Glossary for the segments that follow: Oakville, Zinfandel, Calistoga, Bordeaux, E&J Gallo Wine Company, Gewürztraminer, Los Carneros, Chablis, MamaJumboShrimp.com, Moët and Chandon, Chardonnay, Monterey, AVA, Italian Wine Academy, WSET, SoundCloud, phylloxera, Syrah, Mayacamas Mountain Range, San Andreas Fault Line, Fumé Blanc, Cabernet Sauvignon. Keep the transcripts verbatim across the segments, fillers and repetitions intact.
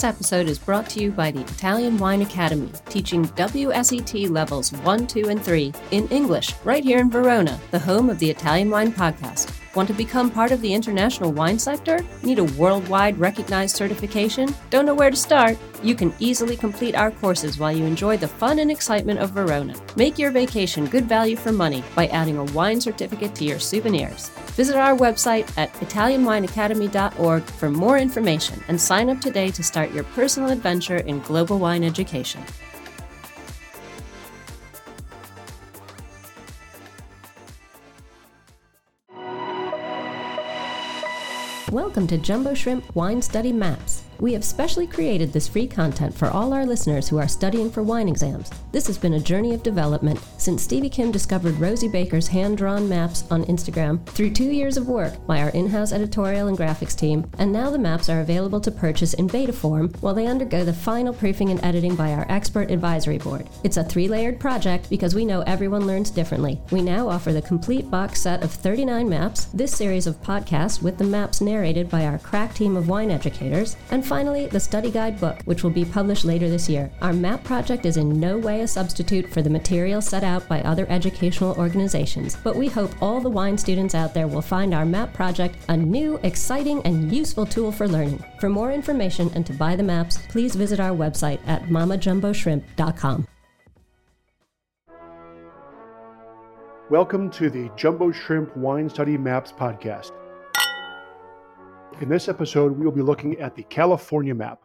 This episode is brought to you by the Italian Wine Academy, teaching W S E T levels one, two, and three in English right here in Verona, the home of the Italian Wine Podcast. Want to become part of the international wine sector? Need a worldwide recognized certification? Don't know where to start? You can easily complete our courses while you enjoy the fun and excitement of Verona. Make your vacation good value for money by adding a wine certificate to your souvenirs. Visit our website at italian wine academy dot org for more information and sign up today to start your personal adventure in global wine education. Welcome to Jumbo Shrimp Wine Study Maps. We have specially created this free content for all our listeners who are studying for wine exams. This has been a journey of development since Stevie Kim discovered Rosie Baker's hand-drawn maps on Instagram through two years of work by our in-house editorial and graphics team, and now the maps are available to purchase in beta form while they undergo the final proofing and editing by our expert advisory board. It's a three-layered project because we know everyone learns differently. We now offer the complete box set of thirty-nine maps, this series of podcasts with the maps narrated by our crack team of wine educators, and finally, the study guide book, which will be published later this year. Our map project is in no way a substitute for the material set out by other educational organizations, but we hope all the wine students out there will find our map project a new, exciting, and useful tool for learning. For more information and to buy the maps, please visit our website at mama jumbo shrimp dot com. Welcome to the Jumbo Shrimp Wine Study Maps podcast. In this episode, we will be looking at the California map.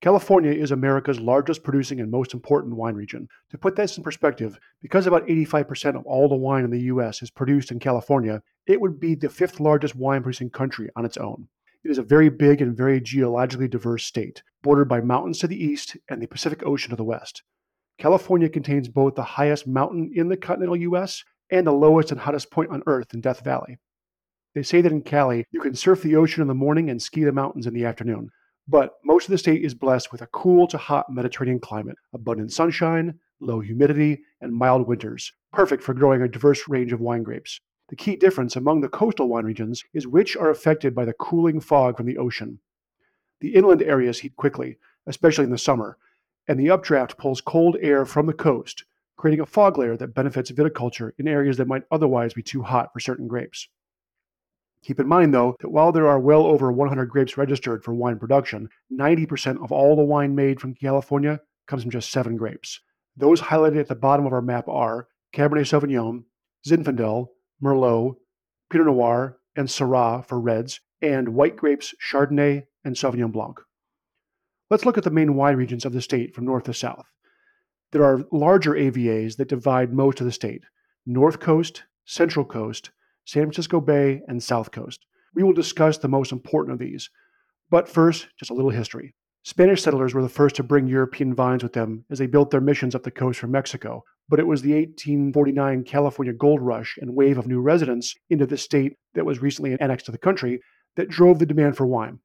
California is America's largest producing and most important wine region. To put this in perspective, because about eighty-five percent of all the wine in the U S is produced in California, it would be the fifth largest wine-producing country on its own. It is a very big and very geologically diverse state, bordered by mountains to the east and the Pacific Ocean to the west. California contains both the highest mountain in the continental U S and the lowest and hottest point on Earth in Death Valley. They say that in Cali, you can surf the ocean in the morning and ski the mountains in the afternoon. But most of the state is blessed with a cool to hot Mediterranean climate, abundant sunshine, low humidity, and mild winters, perfect for growing a diverse range of wine grapes. The key difference among the coastal wine regions is which are affected by the cooling fog from the ocean. The inland areas heat quickly, especially in the summer, and the updraft pulls cold air from the coast, creating a fog layer that benefits viticulture in areas that might otherwise be too hot for certain grapes. Keep in mind, though, that while there are well over one hundred grapes registered for wine production, ninety percent of all the wine made from California comes from just seven grapes. Those highlighted at the bottom of our map are Cabernet Sauvignon, Zinfandel, Merlot, Pinot Noir, and Syrah for reds, and white grapes Chardonnay and Sauvignon Blanc. Let's look at the main wine regions of the state from north to south. There are larger A V As that divide most of the state: North Coast, Central Coast, San Francisco Bay, and South Coast. We will discuss the most important of these. But first, just a little history. Spanish settlers were the first to bring European vines with them as they built their missions up the coast from Mexico, but it was the eighteen forty-nine California gold rush and wave of new residents into the state that was recently annexed to the country that drove the demand for wine.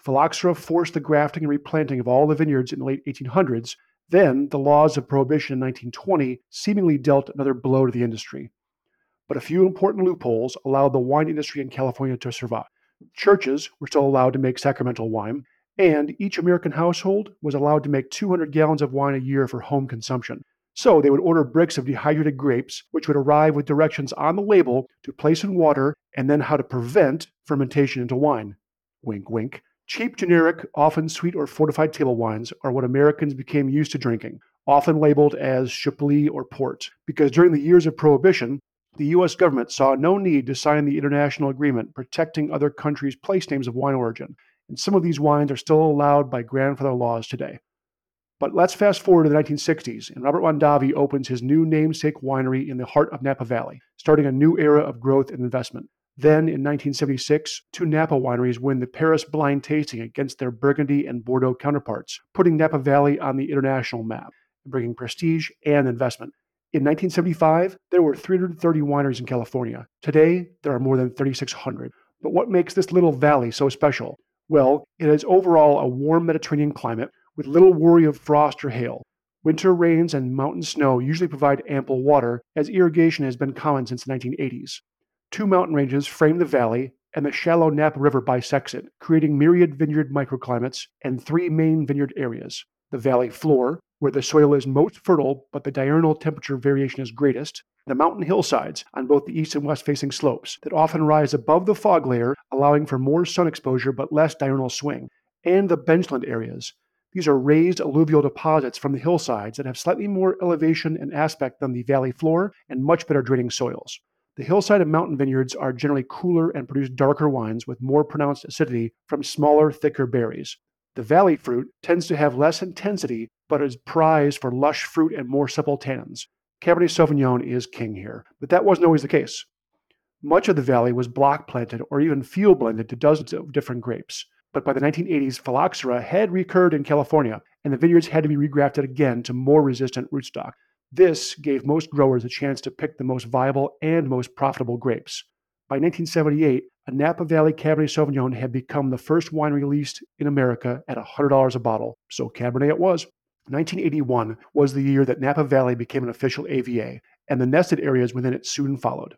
Phylloxera forced the grafting and replanting of all the vineyards in the late eighteen hundreds. Then, the laws of prohibition in nineteen twenty seemingly dealt another blow to the industry. But a few important loopholes allowed the wine industry in California to survive. Churches were still allowed to make sacramental wine, and each American household was allowed to make two hundred gallons of wine a year for home consumption. So they would order bricks of dehydrated grapes, which would arrive with directions on the label to place in water and then how to prevent fermentation into wine. Wink, wink. Cheap, generic, often sweet or fortified table wines are what Americans became used to drinking, often labeled as Chablis or port, because during the years of Prohibition, the U S government saw no need to sign the international agreement protecting other countries' place names of wine origin, and some of these wines are still allowed by grandfather laws today. But let's fast forward to the nineteen sixties, and Robert Mondavi opens his new namesake winery in the heart of Napa Valley, starting a new era of growth and investment. Then, in nineteen seventy-six, two Napa wineries win the Paris blind tasting against their Burgundy and Bordeaux counterparts, putting Napa Valley on the international map, bringing prestige and investment. In nineteen seventy-five, there were three hundred thirty wineries in California. Today, there are more than three thousand six hundred. But what makes this little valley so special? Well, it is overall a warm Mediterranean climate with little worry of frost or hail. Winter rains and mountain snow usually provide ample water, as irrigation has been common since the nineteen eighties. Two mountain ranges frame the valley, and the shallow Napa River bisects it, creating myriad vineyard microclimates and three main vineyard areas: the valley floor, where the soil is most fertile but the diurnal temperature variation is greatest, and the mountain hillsides on both the east and west-facing slopes that often rise above the fog layer, allowing for more sun exposure but less diurnal swing, and the benchland areas. These are raised alluvial deposits from the hillsides that have slightly more elevation and aspect than the valley floor and much better draining soils. The hillside and mountain vineyards are generally cooler and produce darker wines with more pronounced acidity from smaller, thicker berries. The valley fruit tends to have less intensity, but is prized for lush fruit and more supple tannins. Cabernet Sauvignon is king here, but that wasn't always the case. Much of the valley was block planted or even field blended to dozens of different grapes. But by the nineteen eighties, phylloxera had recurred in California, and the vineyards had to be regrafted again to more resistant rootstock. This gave most growers a chance to pick the most viable and most profitable grapes. By nineteen seventy-eight, a Napa Valley Cabernet Sauvignon had become the first wine released in America at one hundred dollars a bottle, so Cabernet it was. nineteen eighty-one was the year that Napa Valley became an official A V A, and the nested areas within it soon followed.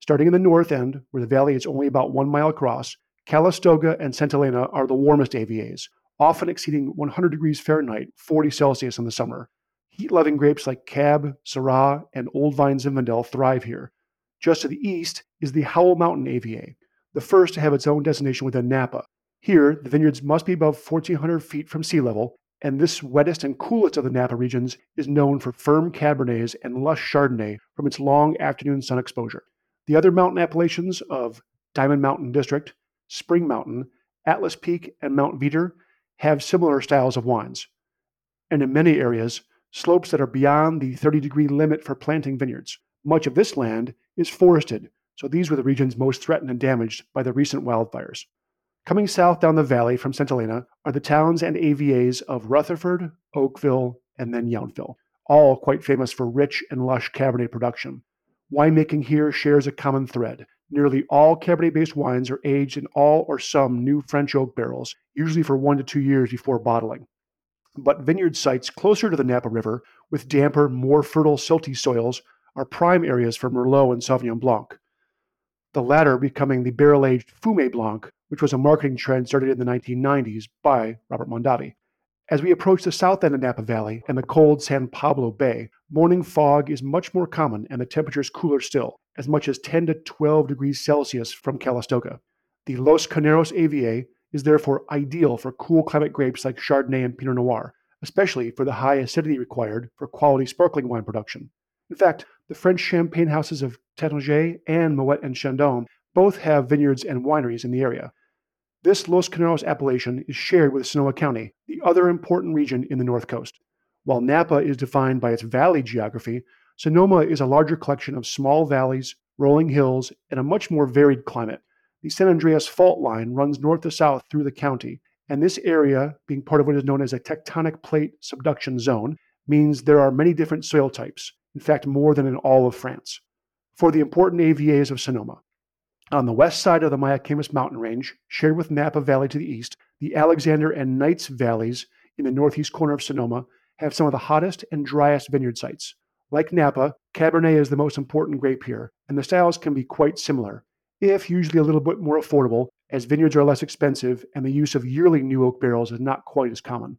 Starting in the north end, where the valley is only about one mile across, Calistoga and Santa Elena are the warmest A V As, often exceeding one hundred degrees Fahrenheit, forty Celsius in the summer. Heat-loving grapes like Cab, Syrah, and Old Vine Zinfandel thrive here. Just to the east is the Howell Mountain A V A, the first to have its own designation within Napa. Here, the vineyards must be above fourteen hundred feet from sea level, and this wettest and coolest of the Napa regions is known for firm Cabernets and lush Chardonnay from its long afternoon sun exposure. The other mountain appellations of Diamond Mountain District, Spring Mountain, Atlas Peak, and Mount Veeder have similar styles of wines, and in many areas, slopes that are beyond the thirty-degree limit for planting vineyards. Much of this land is forested, so these were the regions most threatened and damaged by the recent wildfires. Coming south down the valley from Santa Elena are the towns and A V As of Rutherford, Oakville, and then Yountville, all quite famous for rich and lush Cabernet production. Winemaking here shares a common thread. Nearly all Cabernet-based wines are aged in all or some new French oak barrels, usually for one to two years before bottling. But vineyard sites closer to the Napa River, with damper, more fertile, silty soils, are prime areas for Merlot and Sauvignon Blanc, the latter becoming the barrel-aged Fumé Blanc, which was a marketing trend started in the nineteen nineties by Robert Mondavi. As we approach the south end of Napa Valley and the cold San Pablo Bay, morning fog is much more common and the temperatures cooler still, as much as ten to twelve degrees Celsius from Calistoga. The Los Carneros A V A is therefore ideal for cool climate grapes like Chardonnay and Pinot Noir, especially for the high acidity required for quality sparkling wine production. In fact, the French champagne houses of Taittinger and Moët and Chandon both have vineyards and wineries in the area. This Los Carneros appellation is shared with Sonoma County, the other important region in the North Coast. While Napa is defined by its valley geography, Sonoma is a larger collection of small valleys, rolling hills, and a much more varied climate. The San Andreas Fault Line runs north to south through the county, and this area, being part of what is known as a tectonic plate subduction zone, means there are many different soil types, in fact more than in all of France, for the important A V As of Sonoma. On the west side of the Mayacamas Mountain Range, shared with Napa Valley to the east, the Alexander and Knights Valleys in the northeast corner of Sonoma have some of the hottest and driest vineyard sites. Like Napa, Cabernet is the most important grape here, and the styles can be quite similar, if usually a little bit more affordable, as vineyards are less expensive and the use of yearly new oak barrels is not quite as common.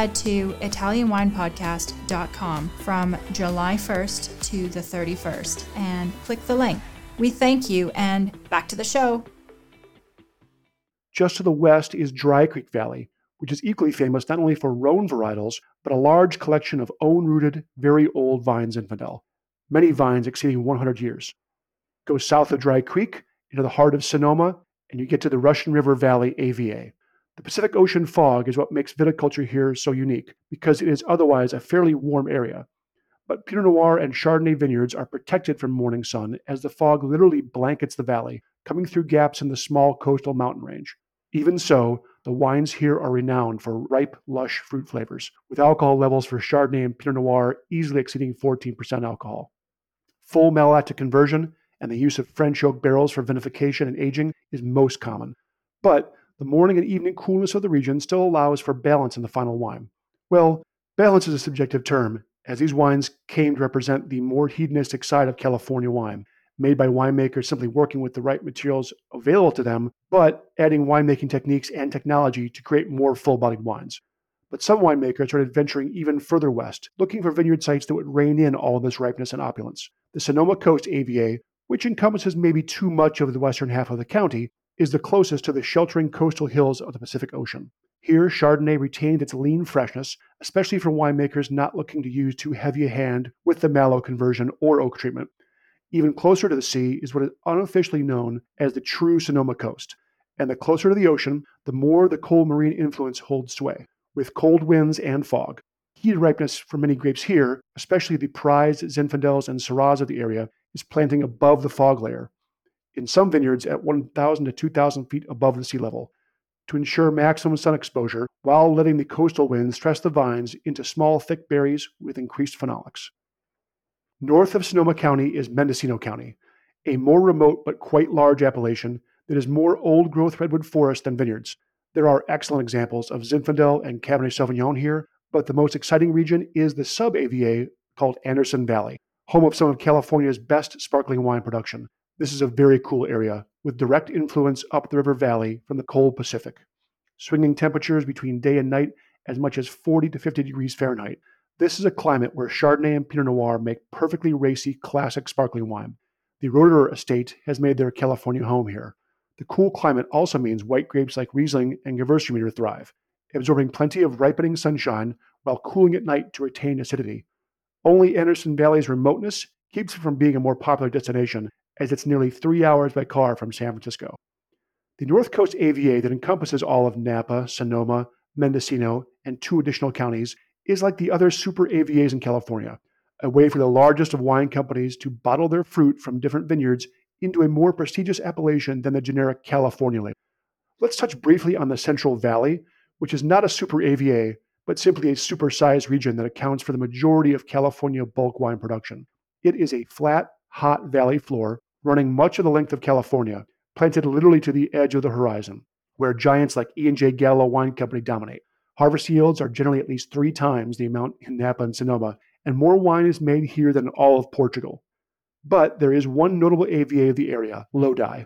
Head to Italian Wine Podcast dot com from July first to the thirty-first and click the link. We thank you, and back to the show. Just to the west is Dry Creek Valley, which is equally famous not only for Rhone varietals, but a large collection of own-rooted, very old vines in Zinfandel, many vines exceeding one hundred years. Go south of Dry Creek into the heart of Sonoma, and you get to the Russian River Valley A V A. The Pacific Ocean fog is what makes viticulture here so unique, because it is otherwise a fairly warm area. but Pinot Noir and Chardonnay vineyards are protected from morning sun as the fog literally blankets the valley, coming through gaps in the small coastal mountain range. Even so, the wines here are renowned for ripe, lush fruit flavors, with alcohol levels for Chardonnay and Pinot Noir easily exceeding fourteen percent alcohol. Full malolactic conversion and the use of French oak barrels for vinification and aging is most common, but the morning and evening coolness of the region still allows for balance in the final wine. Well, balance is a subjective term, as these wines came to represent the more hedonistic side of California wine, made by winemakers simply working with the right materials available to them, but adding winemaking techniques and technology to create more full-bodied wines. But some winemakers started venturing even further west, looking for vineyard sites that would rein in all this ripeness and opulence. The Sonoma Coast A V A, which encompasses maybe too much of the western half of the county, is the closest to the sheltering coastal hills of the Pacific Ocean. Here, Chardonnay retained its lean freshness, especially for winemakers not looking to use too heavy a hand with the mallow conversion or oak treatment. Even closer to the sea is what is unofficially known as the true Sonoma Coast, and the closer to the ocean, the more the cold marine influence holds sway, with cold winds and fog. Heat ripeness for many grapes here, especially the prized Zinfandels and Syrahs of the area, is planting above the fog layer, in some vineyards at one thousand to two thousand feet above the sea level, to ensure maximum sun exposure while letting the coastal winds stress the vines into small, thick berries with increased phenolics. North of Sonoma County is Mendocino County, a more remote but quite large appellation that is more old-growth redwood forest than vineyards. There are excellent examples of Zinfandel and Cabernet Sauvignon here, but the most exciting region is the sub-A V A called Anderson Valley, home of some of California's best sparkling wine production. This is a very cool area, with direct influence up the river valley from the cold Pacific, swinging temperatures between day and night as much as forty to fifty degrees Fahrenheit. This is a climate where Chardonnay and Pinot Noir make perfectly racy, classic sparkling wine. The Roederer Estate has made their California home here. The cool climate also means white grapes like Riesling and Gewürztraminer thrive, absorbing plenty of ripening sunshine while cooling at night to retain acidity. Only Anderson Valley's remoteness keeps it from being a more popular destination, as it's nearly three hours by car from San Francisco. The North Coast A V A that encompasses all of Napa, Sonoma, Mendocino, and two additional counties is like the other super A V As in California, a way for the largest of wine companies to bottle their fruit from different vineyards into a more prestigious appellation than the generic California label. Let's touch briefly on the Central Valley, which is not a super A V A, but simply a supersized region that accounts for the majority of California bulk wine production. It is a flat, hot valley floor running much of the length of California, planted literally to the edge of the horizon, where giants like E and J Gallo Wine Company dominate. Harvest yields are generally at least three times the amount in Napa and Sonoma, and more wine is made here than in all of Portugal. But there is one notable A V A of the area, Lodi.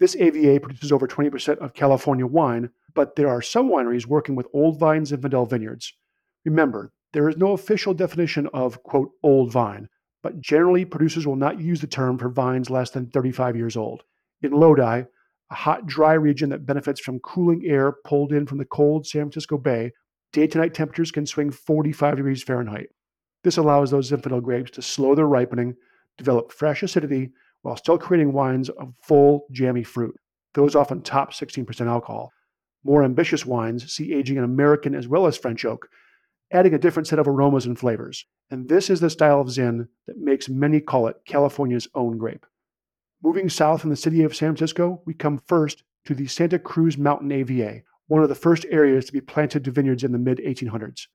This A V A produces over twenty percent of California wine, but there are some wineries working with old vines and Zinfandel vineyards. Remember, there is no official definition of, quote, old vine, but generally producers will not use the term for vines less than thirty-five years old. In Lodi, a hot, dry region that benefits from cooling air pulled in from the cold San Francisco Bay, day-to-night temperatures can swing forty-five degrees Fahrenheit. This allows those Zinfandel grapes to slow their ripening, develop fresh acidity, while still creating wines of full, jammy fruit. Those often top sixteen percent alcohol. More ambitious wines see aging in American as well as French oak, adding a different set of aromas and flavors. And this is the style of Zin that makes many call it California's own grape. Moving south from the city of San Francisco, we come first to the Santa Cruz Mountain A V A, one of the first areas to be planted to vineyards in the mid eighteen hundreds.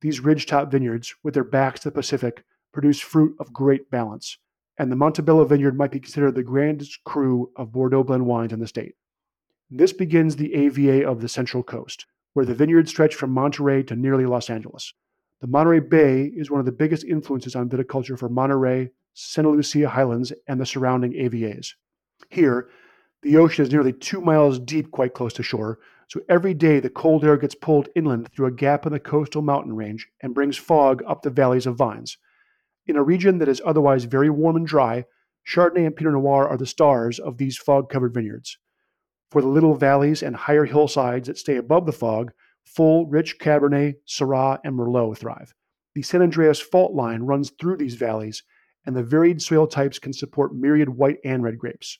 These ridgetop vineyards, with their backs to the Pacific, produce fruit of great balance, and the Montebello Vineyard might be considered the grandest crew of Bordeaux blend wines in the state. This begins the A V A of the Central Coast, where the vineyards stretch from Monterey to nearly Los Angeles. The Monterey Bay is one of the biggest influences on viticulture for Monterey, Santa Lucia Highlands, and the surrounding A V As. Here, the ocean is nearly two miles deep quite close to shore, so every day the cold air gets pulled inland through a gap in the coastal mountain range and brings fog up the valleys of vines. In a region that is otherwise very warm and dry, Chardonnay and Pinot Noir are the stars of these fog-covered vineyards. For the little valleys and higher hillsides that stay above the fog, full, rich Cabernet, Syrah, and Merlot thrive. The San Andreas Fault Line runs through these valleys, and the varied soil types can support myriad white and red grapes.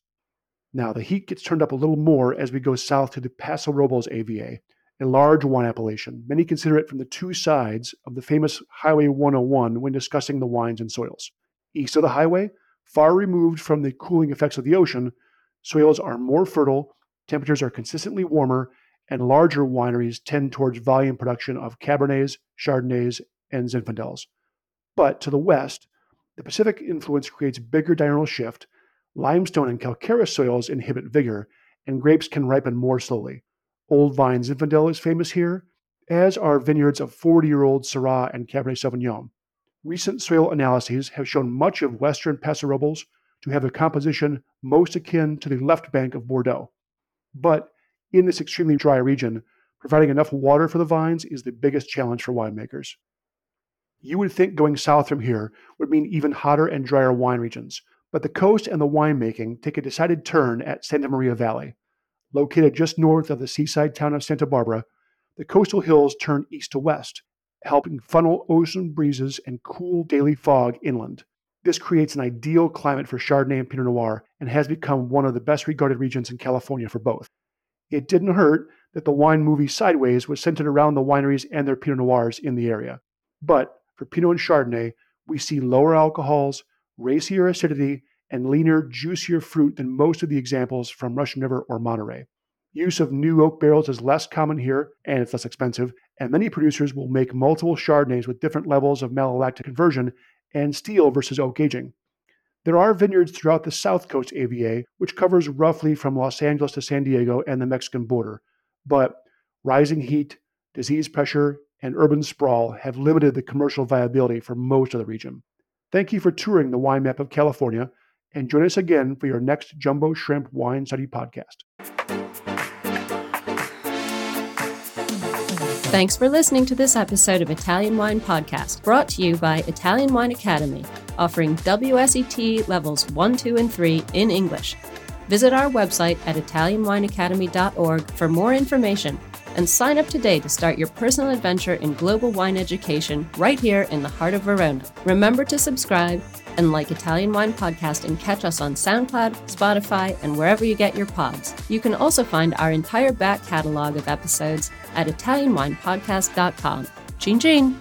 Now, the heat gets turned up a little more as we go south to the Paso Robles A V A, a large wine appellation. Many consider it from the two sides of the famous Highway one oh one when discussing the wines and soils. East of the highway, far removed from the cooling effects of the ocean, soils are more fertile, temperatures are consistently warmer, and larger wineries tend towards volume production of Cabernets, Chardonnays, and Zinfandels. But to the west, the Pacific influence creates bigger diurnal shift, limestone and calcareous soils inhibit vigor, and grapes can ripen more slowly. Old Vine Zinfandel is famous here, as are vineyards of forty-year-old Syrah and Cabernet Sauvignon. Recent soil analyses have shown much of western Paso Robles to have a composition most akin to the left bank of Bordeaux. But in this extremely dry region, providing enough water for the vines is the biggest challenge for winemakers. You would think going south from here would mean even hotter and drier wine regions, but the coast and the winemaking take a decided turn at Santa Maria Valley. Located just north of the seaside town of Santa Barbara, the coastal hills turn east to west, helping funnel ocean breezes and cool daily fog inland. This creates an ideal climate for Chardonnay and Pinot Noir and has become one of the best regarded regions in California for both. It didn't hurt that the wine movie Sideways was centered around the wineries and their Pinot Noirs in the area. But for Pinot and Chardonnay, we see lower alcohols, racier acidity, and leaner, juicier fruit than most of the examples from Russian River or Monterey. Use of new oak barrels is less common here, and it's less expensive, and many producers will make multiple Chardonnays with different levels of malolactic conversion and steel versus oak aging. There are vineyards throughout the South Coast A V A, which covers roughly from Los Angeles to San Diego and the Mexican border, but rising heat, disease pressure, and urban sprawl have limited the commercial viability for most of the region. Thank you for touring the Wine Map of California, and join us again for your next Jumbo Shrimp Wine Study podcast. Thanks for listening to this episode of Italian Wine Podcast, brought to you by Italian Wine Academy, offering W S E T levels one, two, and three in English. Visit our website at italian wine academy dot org for more information and sign up today to start your personal adventure in global wine education right here in the heart of Verona. Remember to subscribe and like Italian Wine Podcast and catch us on SoundCloud, Spotify, and wherever you get your pods. You can also find our entire back catalog of episodes at italian wine podcast dot com. Chin chin!